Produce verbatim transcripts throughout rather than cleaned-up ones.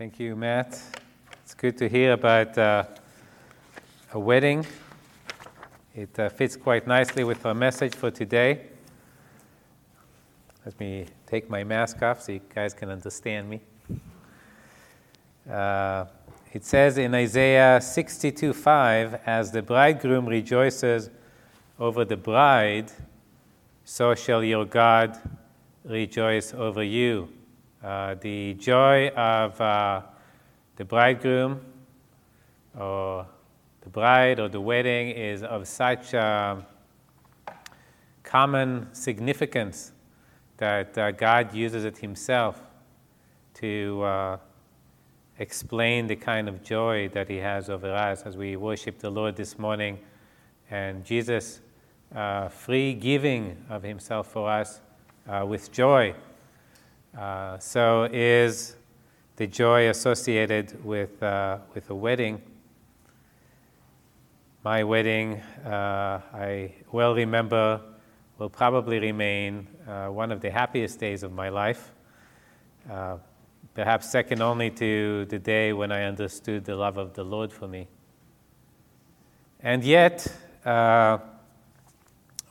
Thank you, Matt. It's good to hear about uh, a wedding. It uh, fits quite nicely with our message for today. Let me take my mask off so you guys can understand me. Uh, it says in Isaiah sixty-two five, "As the bridegroom rejoices over the bride, so shall your God rejoice over you." Uh, the joy of uh, the bridegroom or the bride or the wedding is of such uh, common significance that uh, God uses it himself to uh, explain the kind of joy that he has over us as we worship the Lord this morning. And Jesus' uh, free giving of himself for us uh, with joy. Uh, so is the joy associated with uh, with a wedding. My wedding, uh, I well remember, will probably remain uh, one of the happiest days of my life, uh, perhaps second only to the day when I understood the love of the Lord for me. And yet, uh,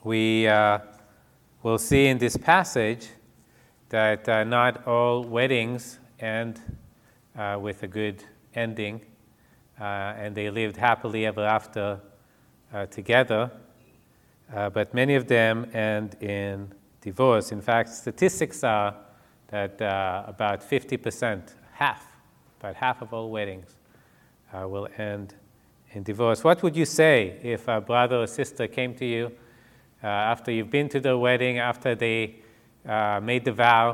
we uh, will see in this passage that uh, not all weddings end uh, with a good ending, uh, and they lived happily ever after uh, together, uh, but many of them end in divorce. In fact, statistics are that uh, about fifty percent, half, about half of all weddings uh, will end in divorce. What would you say if a brother or sister came to you uh, after you've been to their wedding, after they Uh, made the vow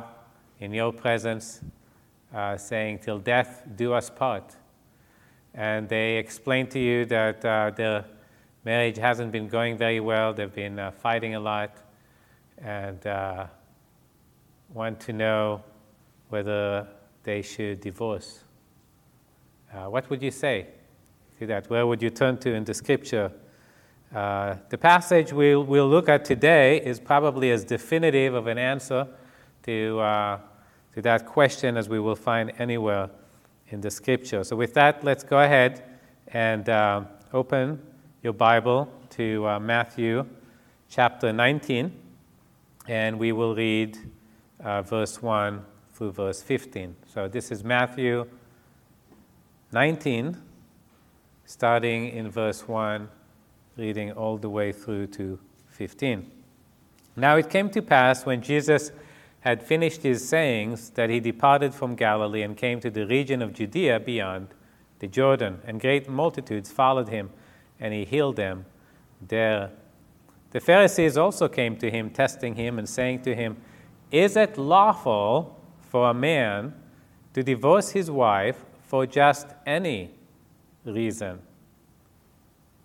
in your presence, uh, saying, "Till death do us part," and they explained to you that uh, their marriage hasn't been going very well, they've been uh, fighting a lot, and uh, want to know whether they should divorce. Uh, what would you say to that? Where would you turn to in the Scripture? Uh, the passage we'll, we'll look at today is probably as definitive of an answer to, uh, to that question as we will find anywhere in the Scripture. So with that, let's go ahead and uh, open your Bible to uh, Matthew chapter nineteen, and we will read uh, verse one through verse fifteen. So this is Matthew nineteen, starting in verse one, reading all the way through to fifteen. "Now it came to pass, when Jesus had finished his sayings, that he departed from Galilee and came to the region of Judea beyond the Jordan. And great multitudes followed him, and he healed them there. The Pharisees also came to him, testing him and saying to him, 'Is it lawful for a man to divorce his wife for just any reason?'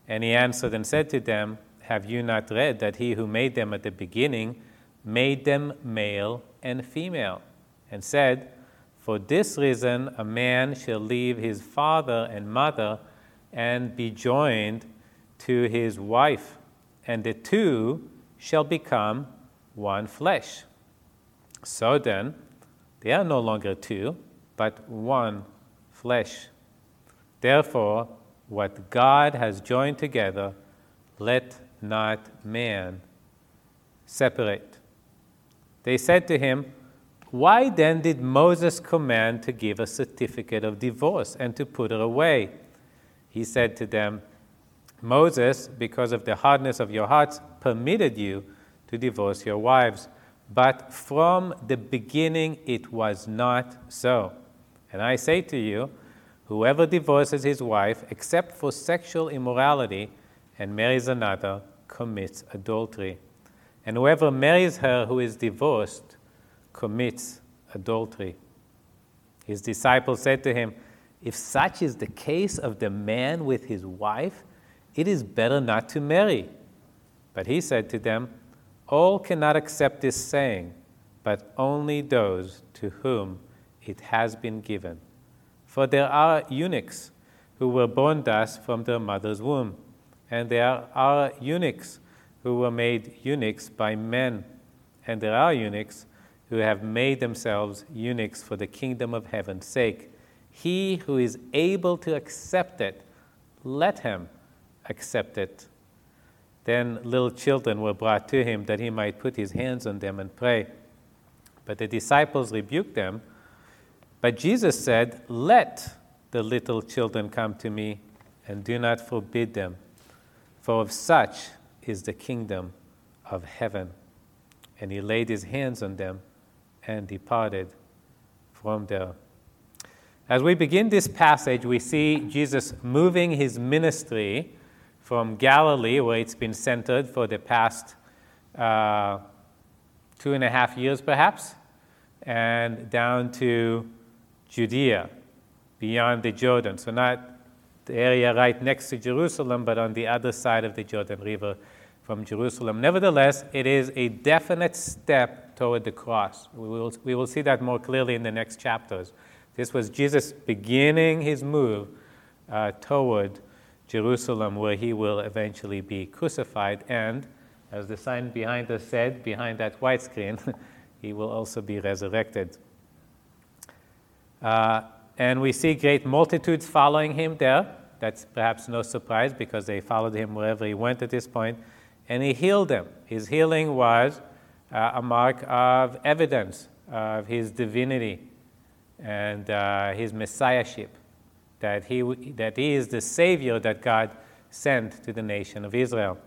And he answered and said to them, 'Have you not read that he who made them at the beginning made them male and female, and said, For this reason a man shall leave his father and mother and be joined to his wife, and the two shall become one flesh. So then, they are no longer two, but one flesh. Therefore, what God has joined together, let not man separate.' They said to him, 'Why then did Moses command to give a certificate of divorce and to put her away?' He said to them, 'Moses, because of the hardness of your hearts, permitted you to divorce your wives, but from the beginning it was not so. And I say to you, whoever divorces his wife, except for sexual immorality, and marries another, commits adultery. And whoever marries her who is divorced, commits adultery.' His disciples said to him, 'If such is the case of the man with his wife, it is better not to marry.' But he said to them, 'All cannot accept this saying, but only those to whom it has been given. For there are eunuchs who were born thus from their mother's womb, and there are eunuchs who were made eunuchs by men, and there are eunuchs who have made themselves eunuchs for the kingdom of heaven's sake, He who is able to accept it, let him accept it. Then little children were brought to him that he might put his hands on them and pray. But the disciples rebuked them. But Jesus said, "Let the little children come to me, and do not forbid them, for of such is the kingdom of heaven." And he laid his hands on them and departed from there. As we begin this passage, we see Jesus moving his ministry from Galilee, where it's been centered for the past uh, two and a half years perhaps, and down to Judea, beyond the Jordan. So not the area right next to Jerusalem, but on the other side of the Jordan River from Jerusalem. Nevertheless, it is a definite step toward the cross. We will, we will see that more clearly in the next chapters. This was Jesus beginning his move uh, toward Jerusalem, where he will eventually be crucified. And, as the sign behind us said, behind that white screen, he will also be resurrected. Uh, and we see great multitudes following him there. That's perhaps no surprise, because they followed him wherever he went at this point. And he healed them. His healing was uh, a mark of evidence of his divinity and uh, his messiahship, that he, that he is the Savior that God sent to the nation of Israel.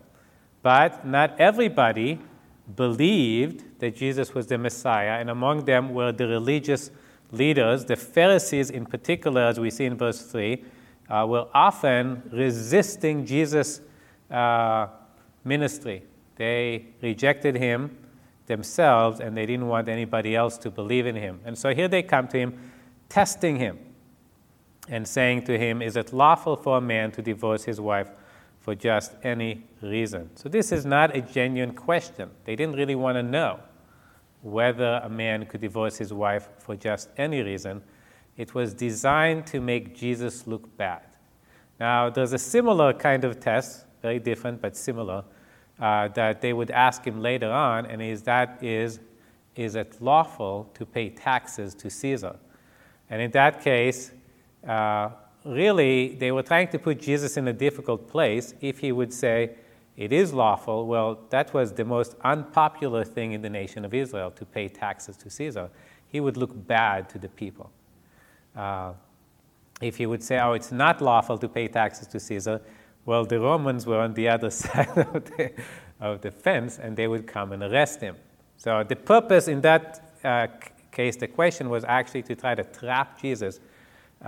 But not everybody believed that Jesus was the Messiah, and among them were the religious leaders. The Pharisees in particular, as we see in verse three, uh, were often resisting Jesus' uh, ministry. They rejected him themselves, and they didn't want anybody else to believe in him. And so here they come to him, testing him and saying to him, "Is it lawful for a man to divorce his wife for just any reason?" So this is not a genuine question. They didn't really want to know whether a man could divorce his wife for just any reason. It was designed to make Jesus look bad. Now, there's a similar kind of test, very different but similar, uh, that they would ask him later on, and is that is, is it lawful to pay taxes to Caesar? And in that case, Uh, really, they were trying to put Jesus in a difficult place. If he would say, "It is lawful," well, that was the most unpopular thing in the nation of Israel, to pay taxes to Caesar. He would look bad to the people. Uh, if he would say, "Oh, it's not lawful to pay taxes to Caesar," well, the Romans were on the other side of the, of the fence, and they would come and arrest him. So the purpose in that uh, case, the question was actually to try to trap Jesus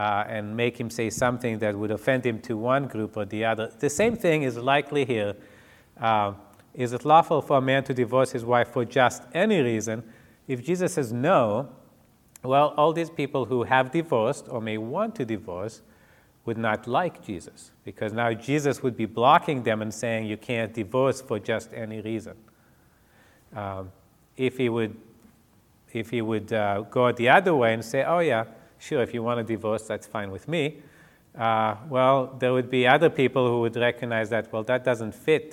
Uh, and make him say something that would offend him to one group or the other. The same thing is likely here. Uh, is it lawful for a man to divorce his wife for just any reason? If Jesus says no, well, all these people who have divorced or may want to divorce would not like Jesus, because now Jesus would be blocking them and saying you can't divorce for just any reason. Um, if he would, if he would uh, go the other way and say, "Oh yeah, sure, if you want a divorce, that's fine with me," uh, well, there would be other people who would recognize that, well, that doesn't fit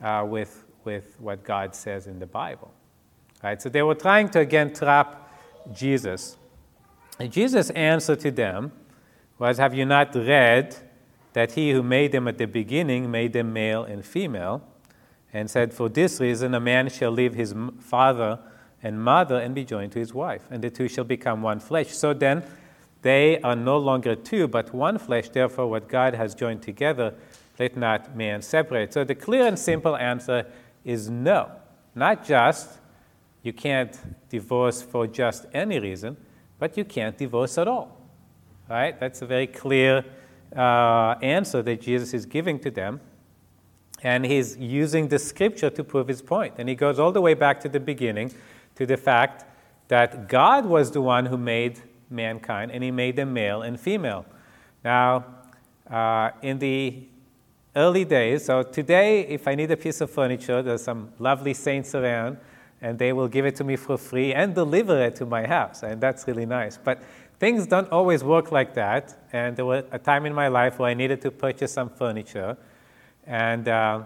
uh, with, with what God says in the Bible. Right? So they were trying to, again, trap Jesus. And Jesus' answer to them was, "Have you not read that he who made them at the beginning made them male and female, and said, 'For this reason a man shall leave his father and mother and be joined to his wife, and the two shall become one flesh.' So then they are no longer two, but one flesh. Therefore, what God has joined together, let not man separate." So the clear and simple answer is no. Not just you can't divorce for just any reason, but you can't divorce at all. Right? That's a very clear uh, answer that Jesus is giving to them. And he's using the scripture to prove his point. And he goes all the way back to the beginning, to the fact that God was the one who made mankind, and he made them male and female. Now, uh, in the early days, so today, if I need a piece of furniture, there's some lovely saints around, and they will give it to me for free and deliver it to my house, and that's really nice. But things don't always work like that, and there was a time in my life where I needed to purchase some furniture, and uh,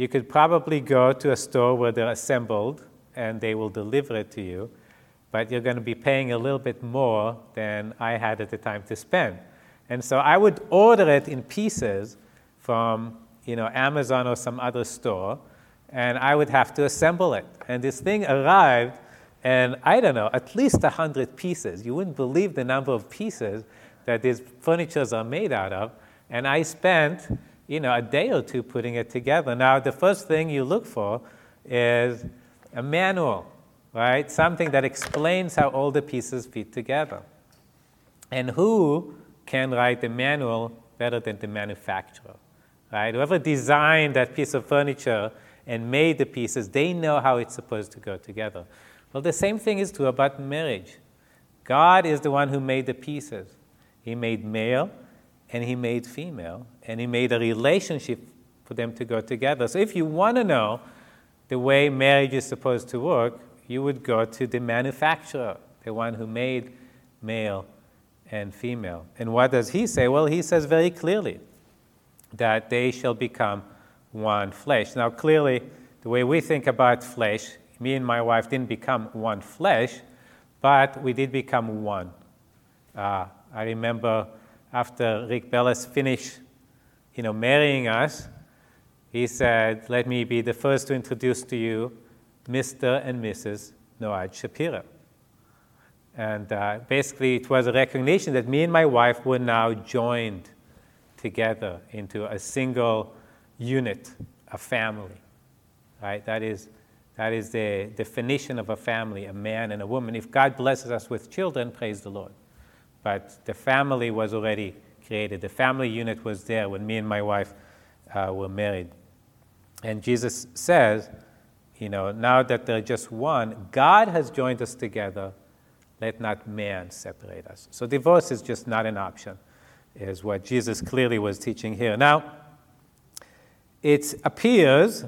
you could probably go to a store where they're assembled, and they will deliver it to you. but you're going to be paying a little bit more than I had at the time to spend. And so I would order it in pieces from, you know, Amazon or some other store, and I would have to assemble it. And this thing arrived, and I don't know, at least one hundred pieces. You wouldn't believe the number of pieces that these furnitures are made out of. And I spent, you know, a day or two putting it together. Now, the first thing you look for is a manual, right? Something that explains how all the pieces fit together. And who can write the manual better than the manufacturer, right? Whoever designed that piece of furniture and made the pieces, they know how it's supposed to go together. Well, the same thing is true about marriage. God is the one who made the pieces. He made male and he made female, and he made a relationship for them to go together. So if you want to know the way marriage is supposed to work, you would go to the manufacturer, the one who made male and female. And what does he say? Well, he says very clearly that they shall become one flesh. Now, clearly, the way we think about flesh, me and my wife didn't become one flesh, but we did become one. Uh, I remember after Rick Bellis finished, you know, marrying us, he said, "Let me be the first to introduce to you Mister and Missus Noah Shapira." And uh, basically, it was a recognition that me and my wife were now joined together into a single unit, a family, right? That is, that is the definition of a family, a man and a woman. If God blesses us with children, praise the Lord. But the family was already created. The family unit was there when me and my wife uh, were married. And Jesus says, you know, now that they're just one, God has joined us together. Let not man separate us. So divorce is just not an option, is what Jesus clearly was teaching here. Now, it appears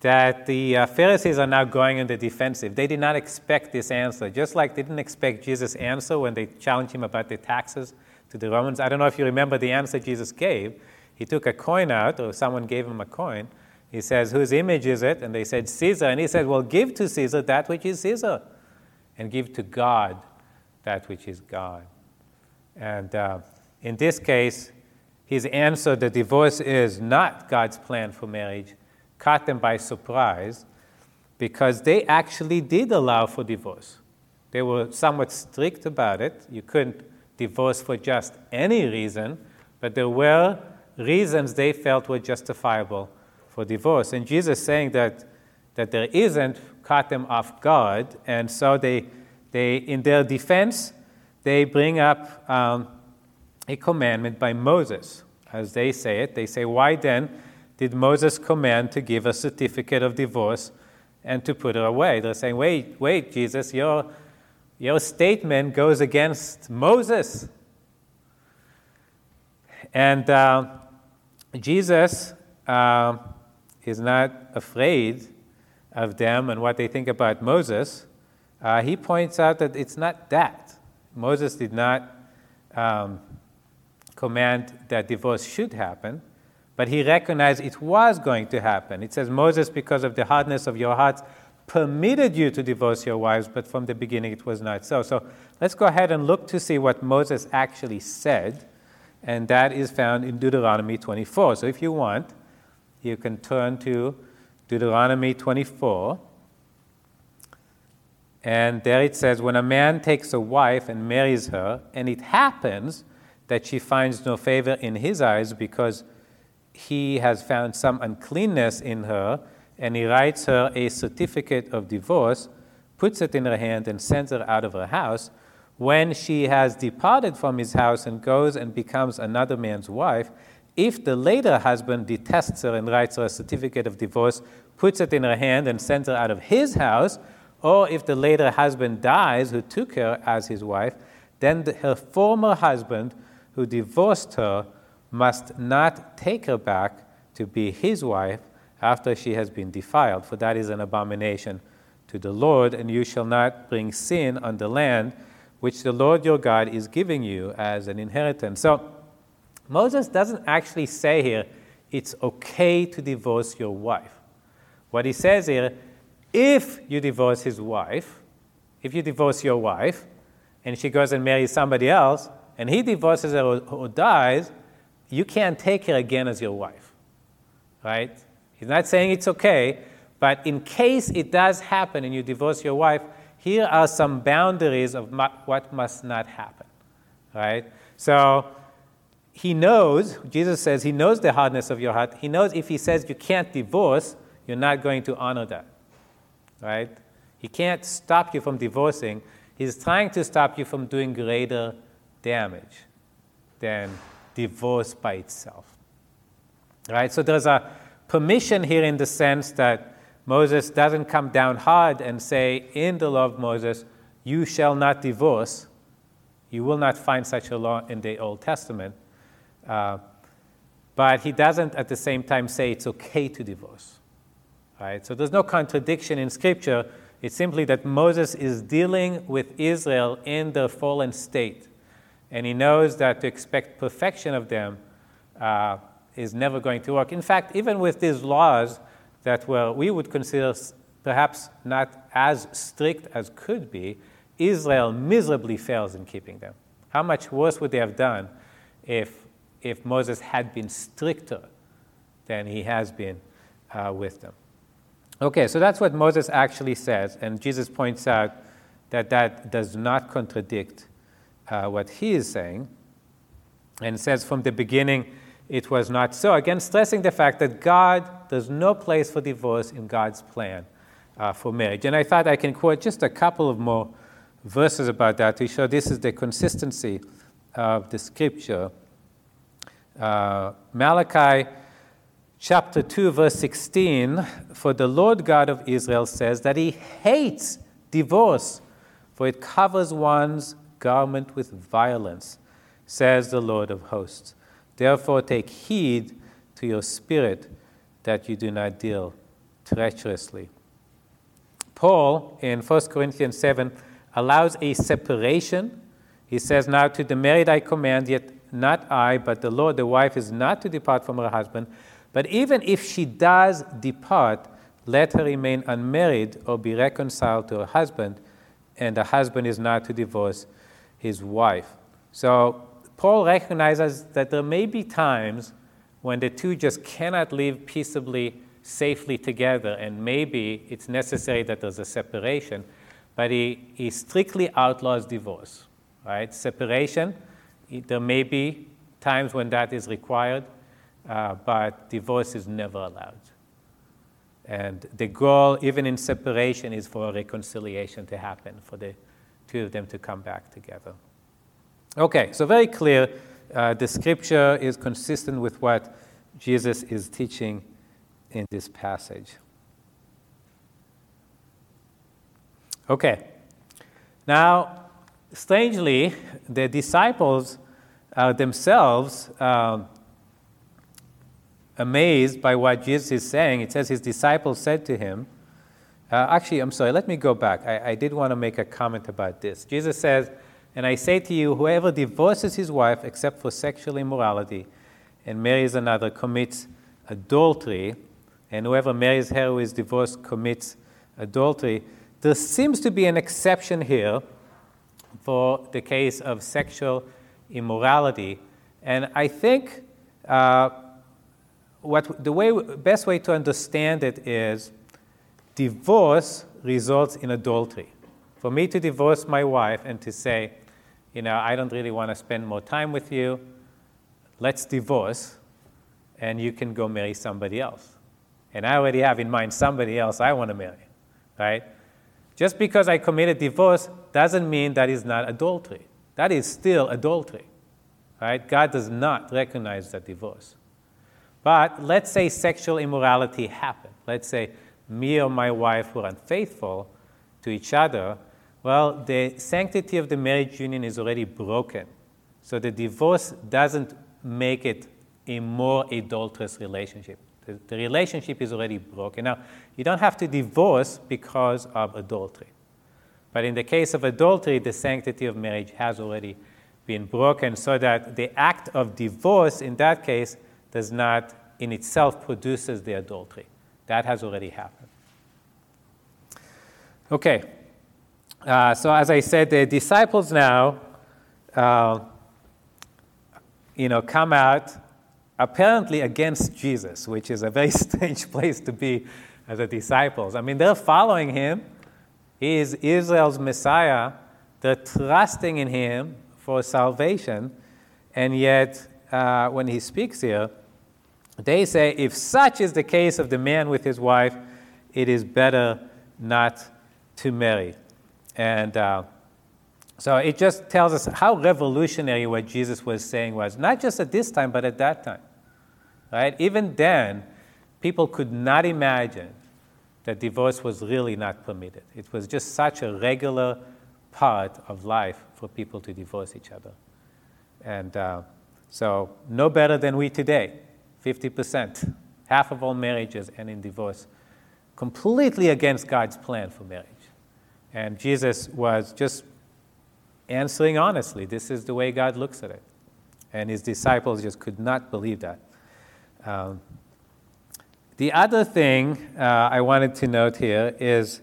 that the uh, Pharisees are now going on the defensive. They did not expect this answer, just like they didn't expect Jesus' answer when they challenged him about the taxes to the Romans. I don't know if you remember the answer Jesus gave. He took a coin out, or someone gave him a coin. He says, "Whose image is it?" And they said, "Caesar." And he said, "Well, give to Caesar that which is Caesar, and give to God that which is God." And uh, in this case, his answer, the divorce is not God's plan for marriage, caught them by surprise, because they actually did allow for divorce. They were somewhat strict about it. You couldn't divorce for just any reason, but there were reasons they felt were justifiable for divorce. And Jesus saying that, that there isn't caught them off guard, and so they, they in their defense, they bring up um, a commandment by Moses. As they say it, they say, "Why then did Moses command to give a certificate of divorce and to put her away?" They're saying, wait, wait, Jesus, your, your statement goes against Moses. And uh, Jesus uh, is not afraid of them and what they think about Moses. Uh, he points out that it's not that. Moses did not um, command that divorce should happen, but he recognized it was going to happen. It says, "Moses, because of the hardness of your hearts, permitted you to divorce your wives, but from the beginning it was not so." So let's go ahead and look to see what Moses actually said, and that is found in Deuteronomy twenty-four. So if you want, you can turn to Deuteronomy twenty-four, and there it says, "When a man takes a wife and marries her, and it happens that she finds no favor in his eyes because he has found some uncleanness in her, and he writes her a certificate of divorce, puts it in her hand, and sends her out of her house. When she has departed from his house and goes and becomes another man's wife, if the later husband detests her and writes her a certificate of divorce, puts it in her hand, and sends her out of his house, or if the later husband dies who took her as his wife, then the, her former husband who divorced her must not take her back to be his wife after she has been defiled, for that is an abomination to the Lord, and you shall not bring sin on the land which the Lord your God is giving you as an inheritance." So Moses doesn't actually say here, it's okay to divorce your wife. What he says here, if you divorce his wife, if you divorce your wife and she goes and marries somebody else and he divorces her or, or dies, you can't take her again as your wife, right? He's not saying it's okay, but in case it does happen and you divorce your wife, here are some boundaries of what must not happen, right? So he knows, Jesus says, he knows the hardness of your heart. He knows if he says you can't divorce, you're not going to honor that, right? He can't stop you from divorcing. He's trying to stop you from doing greater damage than divorce by itself, right? So there's a permission here in the sense that Moses doesn't come down hard and say, in the law of Moses, you shall not divorce. You will not find such a law in the Old Testament. Uh, but he doesn't at the same time say it's okay to divorce, right? So there's no contradiction in Scripture. It's simply that Moses is dealing with Israel in their fallen state, and he knows that to expect perfection of them uh, is never going to work. In fact, even with these laws that were we would consider perhaps not as strict as could be, Israel miserably fails in keeping them. How much worse would they have done if if Moses had been stricter than he has been uh, with them? Okay, so that's what Moses actually says, and Jesus points out that that does not contradict uh, what he is saying, and says from the beginning it was not so. Again, stressing the fact that God, there's no place for divorce in God's plan uh, for marriage. And I thought I can quote just a couple of more verses about that to show this is the consistency of the Scripture. Uh, Malachi chapter two, verse sixteen, for the Lord God of Israel says that he hates divorce, for it covers one's garment with violence, says the Lord of hosts. Therefore take heed to your spirit that you do not deal treacherously. Paul, in First Corinthians seven, allows a separation. He says, now to the married I command, yet not I, but the Lord, the wife is not to depart from her husband. But even if she does depart, let her remain unmarried or be reconciled to her husband, and the husband is not to divorce his wife. So Paul recognizes that there may be times when the two just cannot live peaceably, safely together, and maybe it's necessary that there's a separation, but he, he strictly outlaws divorce, right? Separation, there may be times when that is required, uh, but divorce is never allowed. And the goal, even in separation, is for a reconciliation to happen, for the two of them to come back together. Okay, so very clear, uh, the Scripture is consistent with what Jesus is teaching in this passage. Okay, now, strangely, the disciples are themselves um, amazed by what Jesus is saying. It says his disciples said to him, uh, actually, I'm sorry, let me go back. I, I did want to make a comment about this. Jesus says, and I say to you, whoever divorces his wife except for sexual immorality and marries another commits adultery, and whoever marries her who is divorced commits adultery. There seems to be an exception here for the case of sexual immorality. And I think uh, what the way, best way to understand it is divorce results in adultery. For me to divorce my wife and to say, you know, I don't really want to spend more time with you, let's divorce, and you can go marry somebody else. And I already have in mind somebody else I want to marry, right? Just because I committed divorce doesn't mean that is not adultery. That is still adultery, right? God does not recognize that divorce. But let's say sexual immorality happened. Let's say me or my wife were unfaithful to each other. Well, the sanctity of the marriage union is already broken. So the divorce doesn't make it a more adulterous relationship. The, the relationship is already broken. Now, you don't have to divorce because of adultery. But in the case of adultery, the sanctity of marriage has already been broken, so that the act of divorce in that case does not in itself produces the adultery. That has already happened. Okay, Uh, so as I said, the disciples now, uh, you know, come out apparently against Jesus, which is a very strange place to be as a disciples. I mean, they're following him. He is Israel's Messiah. They're trusting in him for salvation. And yet, uh, when he speaks here, they say, if such is the case of the man with his wife, it is better not to marry. And uh, so it just tells us how revolutionary what Jesus was saying was, not just at this time, but at that time, right? Even then, people could not imagine that divorce was really not permitted. It was just such a regular part of life for people to divorce each other. And uh, so no better than we today, fifty percent, half of all marriages end in divorce, completely against God's plan for marriage. And Jesus was just answering honestly, this is the way God looks at it. And his disciples just could not believe that. Um, the other thing uh, I wanted to note here is,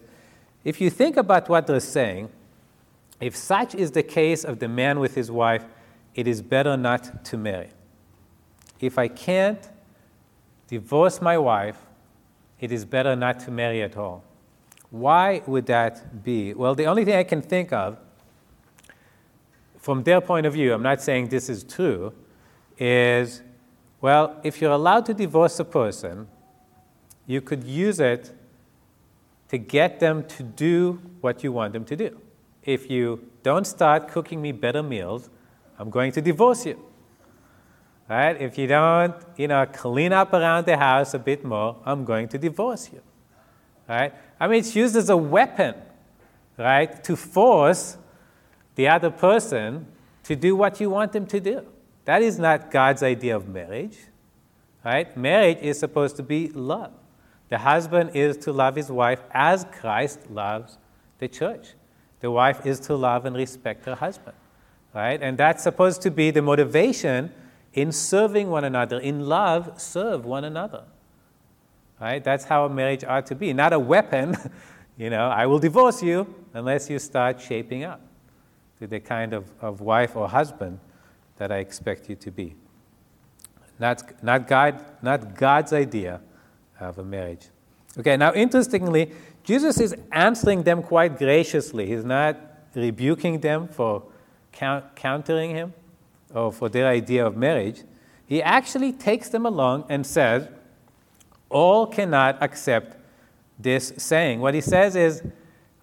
if you think about what they're saying, if such is the case of the man with his wife, it is better not to marry. If I can't divorce my wife, it is better not to marry at all. Why would that be? Well, the only thing I can think of, from their point of view, I'm not saying this is true, is, well, if you're allowed to divorce a person, you could use it to get them to do what you want them to do. If you don't start cooking me better meals, I'm going to divorce you, right? If you don't, you know, clean up around the house a bit more, I'm going to divorce you, right? I mean, it's used as a weapon, right, to force the other person to do what you want them to do. That is not God's idea of marriage, right? Marriage is supposed to be love. The husband is to love his wife as Christ loves the church. The wife is to love and respect her husband. Right? And that's supposed to be the motivation in serving one another. In love, serve one another. Right? That's how a marriage ought to be. Not a weapon, you know, I will divorce you unless you start shaping up to the kind of, of wife or husband that I expect you to be. Not, not, God, not God's idea of a marriage. Okay, now interestingly, Jesus is answering them quite graciously. He's not rebuking them for countering him or for their idea of marriage. He actually takes them along and says, all cannot accept this saying. What he says is,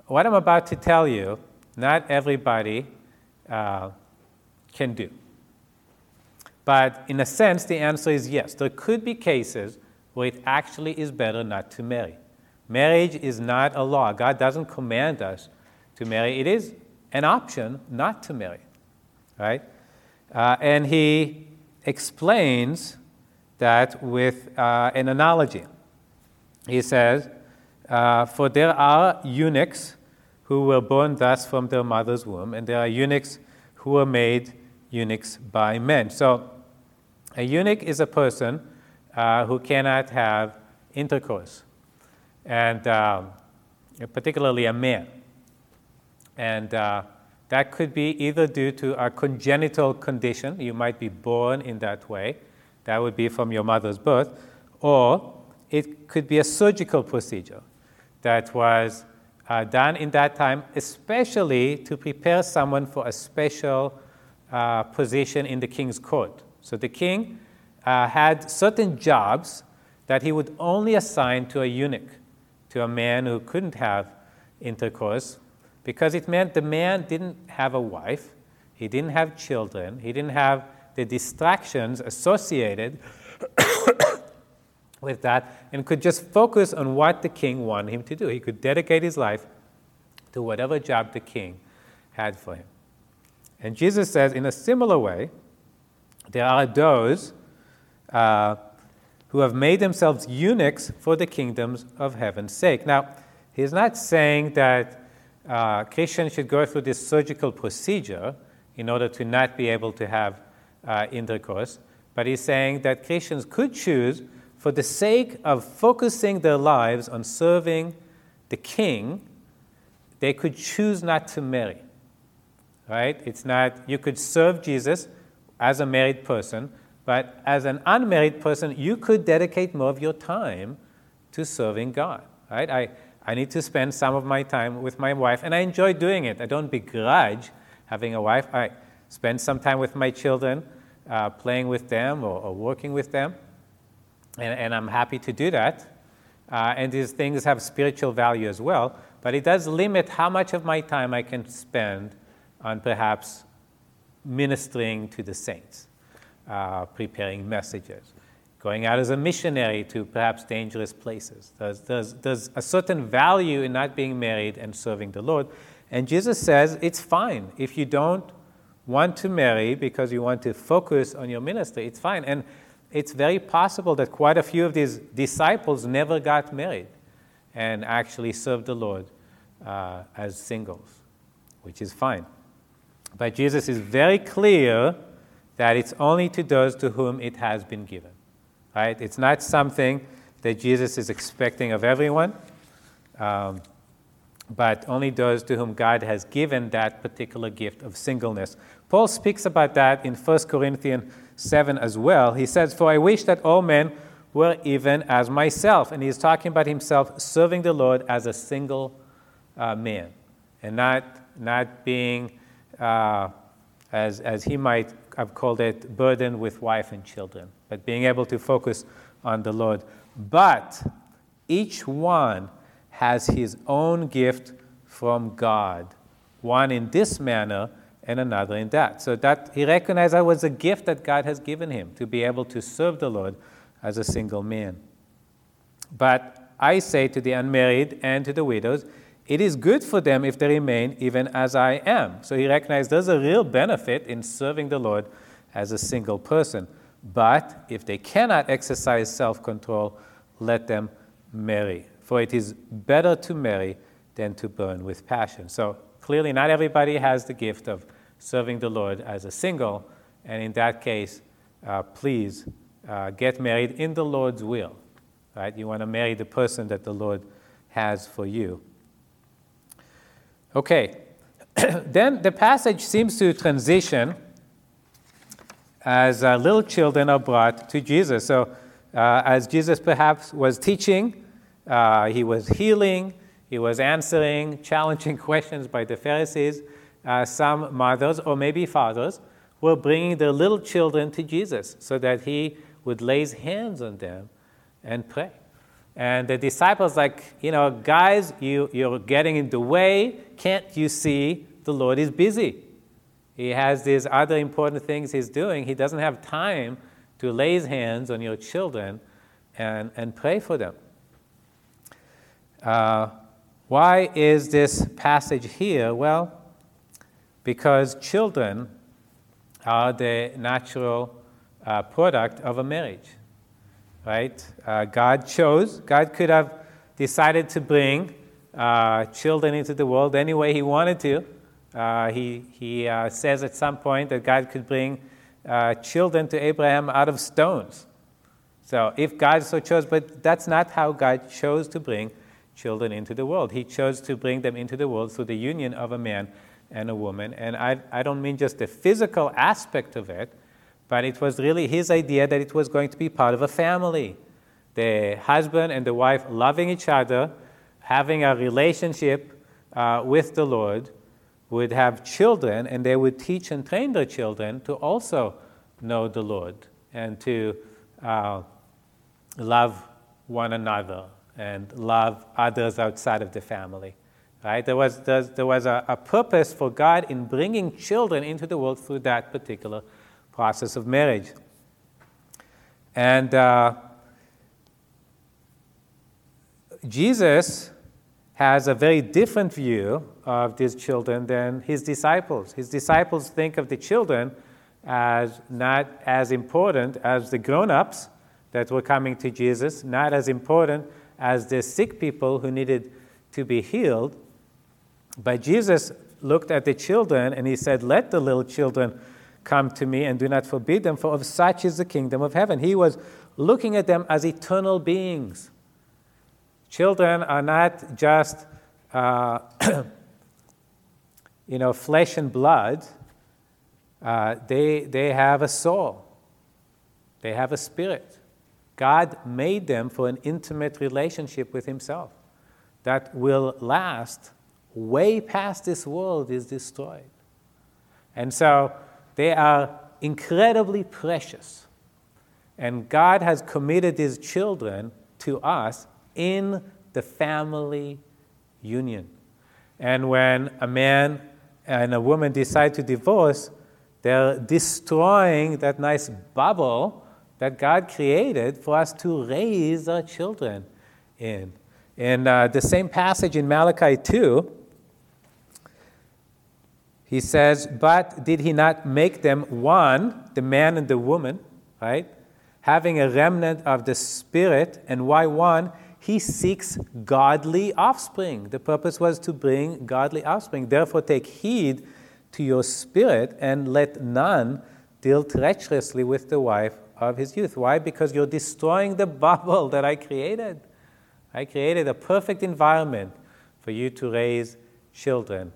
what I'm about to tell you, not everybody uh, can do. But in a sense, the answer is yes. There could be cases where it actually is better not to marry. Marriage is not a law. God doesn't command us to marry. It is an option not to marry, right? Uh, and he explains that with uh, an analogy. He says, uh, for there are eunuchs who were born thus from their mother's womb, and there are eunuchs who were made eunuchs by men. So a eunuch is a person uh, who cannot have intercourse, and um, particularly a man. And uh, that could be either due to a congenital condition. You might be born in that way. That would be from your mother's birth. Or it could be a surgical procedure that was uh, done in that time, especially to prepare someone for a special uh, position in the king's court. So the king uh, had certain jobs that he would only assign to a eunuch, to a man who couldn't have intercourse, because it meant the man didn't have a wife, he didn't have children, he didn't have the distractions associated with that, and could just focus on what the king wanted him to do. He could dedicate his life to whatever job the king had for him. And Jesus says, in a similar way, there are those uh, who have made themselves eunuchs for the kingdoms of heaven's sake. Now, he's not saying that Uh, Christians should go through this surgical procedure in order to not be able to have uh, intercourse. But he's saying that Christians could choose, for the sake of focusing their lives on serving the king, They could choose not to marry, right? It's not, you could serve Jesus as a married person, but as an unmarried person, you could dedicate more of your time to serving God, right? I, I need to spend some of my time with my wife, and I enjoy doing it. I don't begrudge having a wife. I spend some time with my children, uh, playing with them or, or working with them, and, and I'm happy to do that. Uh, and these things have spiritual value as well, but it does limit how much of my time I can spend on perhaps ministering to the saints, uh, preparing messages, going out as a missionary to perhaps dangerous places. There's, there's, there's a certain value in not being married and serving the Lord. And Jesus says it's fine. If you don't want to marry because you want to focus on your ministry, it's fine. And it's very possible that quite a few of these disciples never got married and actually served the Lord uh, as singles, which is fine. But Jesus is very clear that it's only to those to whom it has been given, right? It's not something that Jesus is expecting of everyone, um, but only those to whom God has given that particular gift of singleness. Paul speaks about that in First Corinthians seven as well. He says, "For I wish that all men were even as myself." And he's talking about himself serving the Lord as a single uh, man and not not being, uh, as, as he might have called it, burdened with wife and children, but being able to focus on the Lord. But each one has his own gift from God, one in this manner and another in that. So that he recognized that was a gift that God has given him, to be able to serve the Lord as a single man. But I say to the unmarried and to the widows, it is good for them if they remain even as I am. So he recognized there's a real benefit in serving the Lord as a single person. But if they cannot exercise self-control, let them marry. For it is better to marry than to burn with passion. So clearly not everybody has the gift of serving the Lord as a single. And in that case, uh, please uh, get married in the Lord's will, right? You want to marry the person that the Lord has for you. Okay, then the passage seems to transition as uh, little children are brought to Jesus. So uh, as Jesus perhaps was teaching, uh, he was healing, he was answering challenging questions by the Pharisees. Uh, some mothers or maybe fathers were bringing their little children to Jesus so that he would lay his hands on them and pray. And the disciples like, you know, guys, you, you're getting in the way. Can't you see the Lord is busy? He has these other important things he's doing. He doesn't have time to lay his hands on your children and, and pray for them. Uh, why is this passage here? Well, because children are the natural uh, product of a marriage. Right? Uh, God chose. God could have decided to bring uh, children into the world any way he wanted to. Uh, he he uh, says at some point that God could bring uh, children to Abraham out of stones. So if God so chose, but that's not how God chose to bring children into the world. He chose to bring them into the world through the union of a man and a woman. And I, I don't mean just the physical aspect of it, but it was really his idea that it was going to be part of a family. The husband and the wife loving each other, having a relationship uh, with the Lord, would have children, and they would teach and train their children to also know the Lord and to uh, love one another and love others outside of the family. Right? There was, there was a, a purpose for God in bringing children into the world through that particular process of marriage. And uh, Jesus has a very different view of these children than his disciples. His disciples think of the children as not as important as the grown-ups that were coming to Jesus, not as important as the sick people who needed to be healed. But Jesus looked at the children and he said, "Let the little children come to me and do not forbid them, for of such is the kingdom of heaven." He was looking at them as eternal beings. Children are not just uh, you know, flesh and blood, uh, they they have a soul. They have a spirit. God made them for an intimate relationship with himself that will last way past this world is destroyed. And so they are incredibly precious. And God has committed his children to us in the family union. And when a man and a woman decide to divorce, they're destroying that nice bubble that God created for us to raise our children in. In uh, the same passage in Malachi two, he says, "But did he not make them one, the man and the woman," right? "Having a remnant of the Spirit," and why one? He seeks godly offspring. The purpose was to bring godly offspring. "Therefore take heed to your spirit, and let none deal treacherously with the wife of his youth." Why? Because you're destroying the bubble that I created. I created a perfect environment for you to raise children,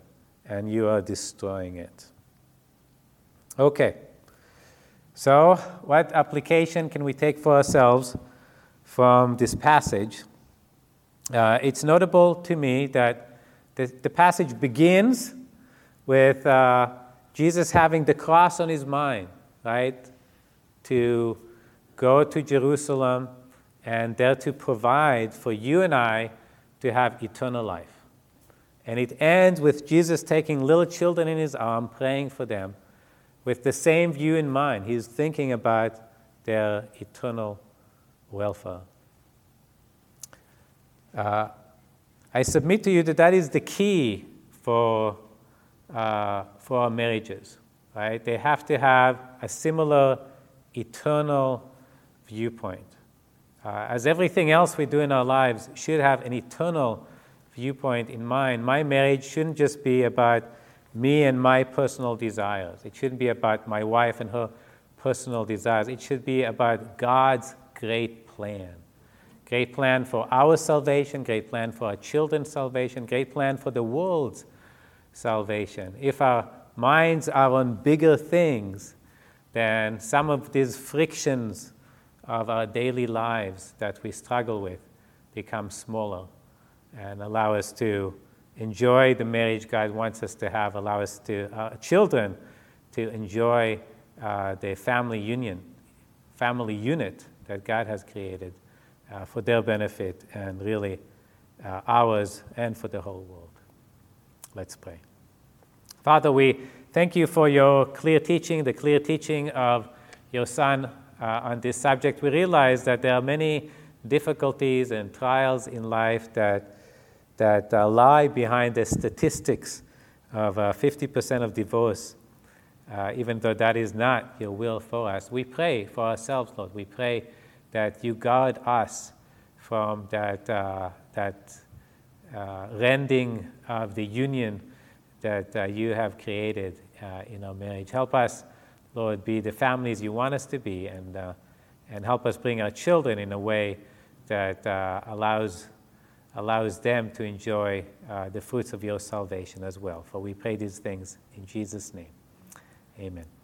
and you are destroying it. Okay. So, what application can we take for ourselves from this passage? Uh, it's notable to me that the, the passage begins with uh, Jesus having the cross on his mind, right? To go to Jerusalem and there to provide for you and I to have eternal life. And it ends with Jesus taking little children in his arm, praying for them, with the same view in mind. He's thinking about their eternal welfare. Uh, I submit to you that that is the key for uh, for our marriages, right? They have to have a similar eternal viewpoint. Uh, as everything else we do in our lives should have an eternal viewpoint in mind. My marriage shouldn't just be about me and my personal desires. It shouldn't be about my wife and her personal desires. It should be about God's great plan. Great plan for our salvation, great plan for our children's salvation, great plan for the world's salvation. If our minds are on bigger things, then some of these frictions of our daily lives that we struggle with become smaller and allow us to enjoy the marriage God wants us to have, allow us to, our children to enjoy uh, the family union, family unit that God has created uh, for their benefit and really uh, ours and for the whole world. Let's pray. Father, we thank you for your clear teaching, the clear teaching of your Son uh, on this subject. We realize that there are many difficulties and trials in life that that uh, lie behind the statistics of uh, fifty percent of divorce, uh, even though that is not your will for us. We pray for ourselves, Lord. We pray that you guard us from that uh, that uh, rending of the union that uh, you have created uh, in our marriage. Help us, Lord, be the families you want us to be, and uh, and help us bring our children in a way that uh, allows allows them to enjoy uh, the fruits of your salvation as well. For we pray these things in Jesus' name. Amen.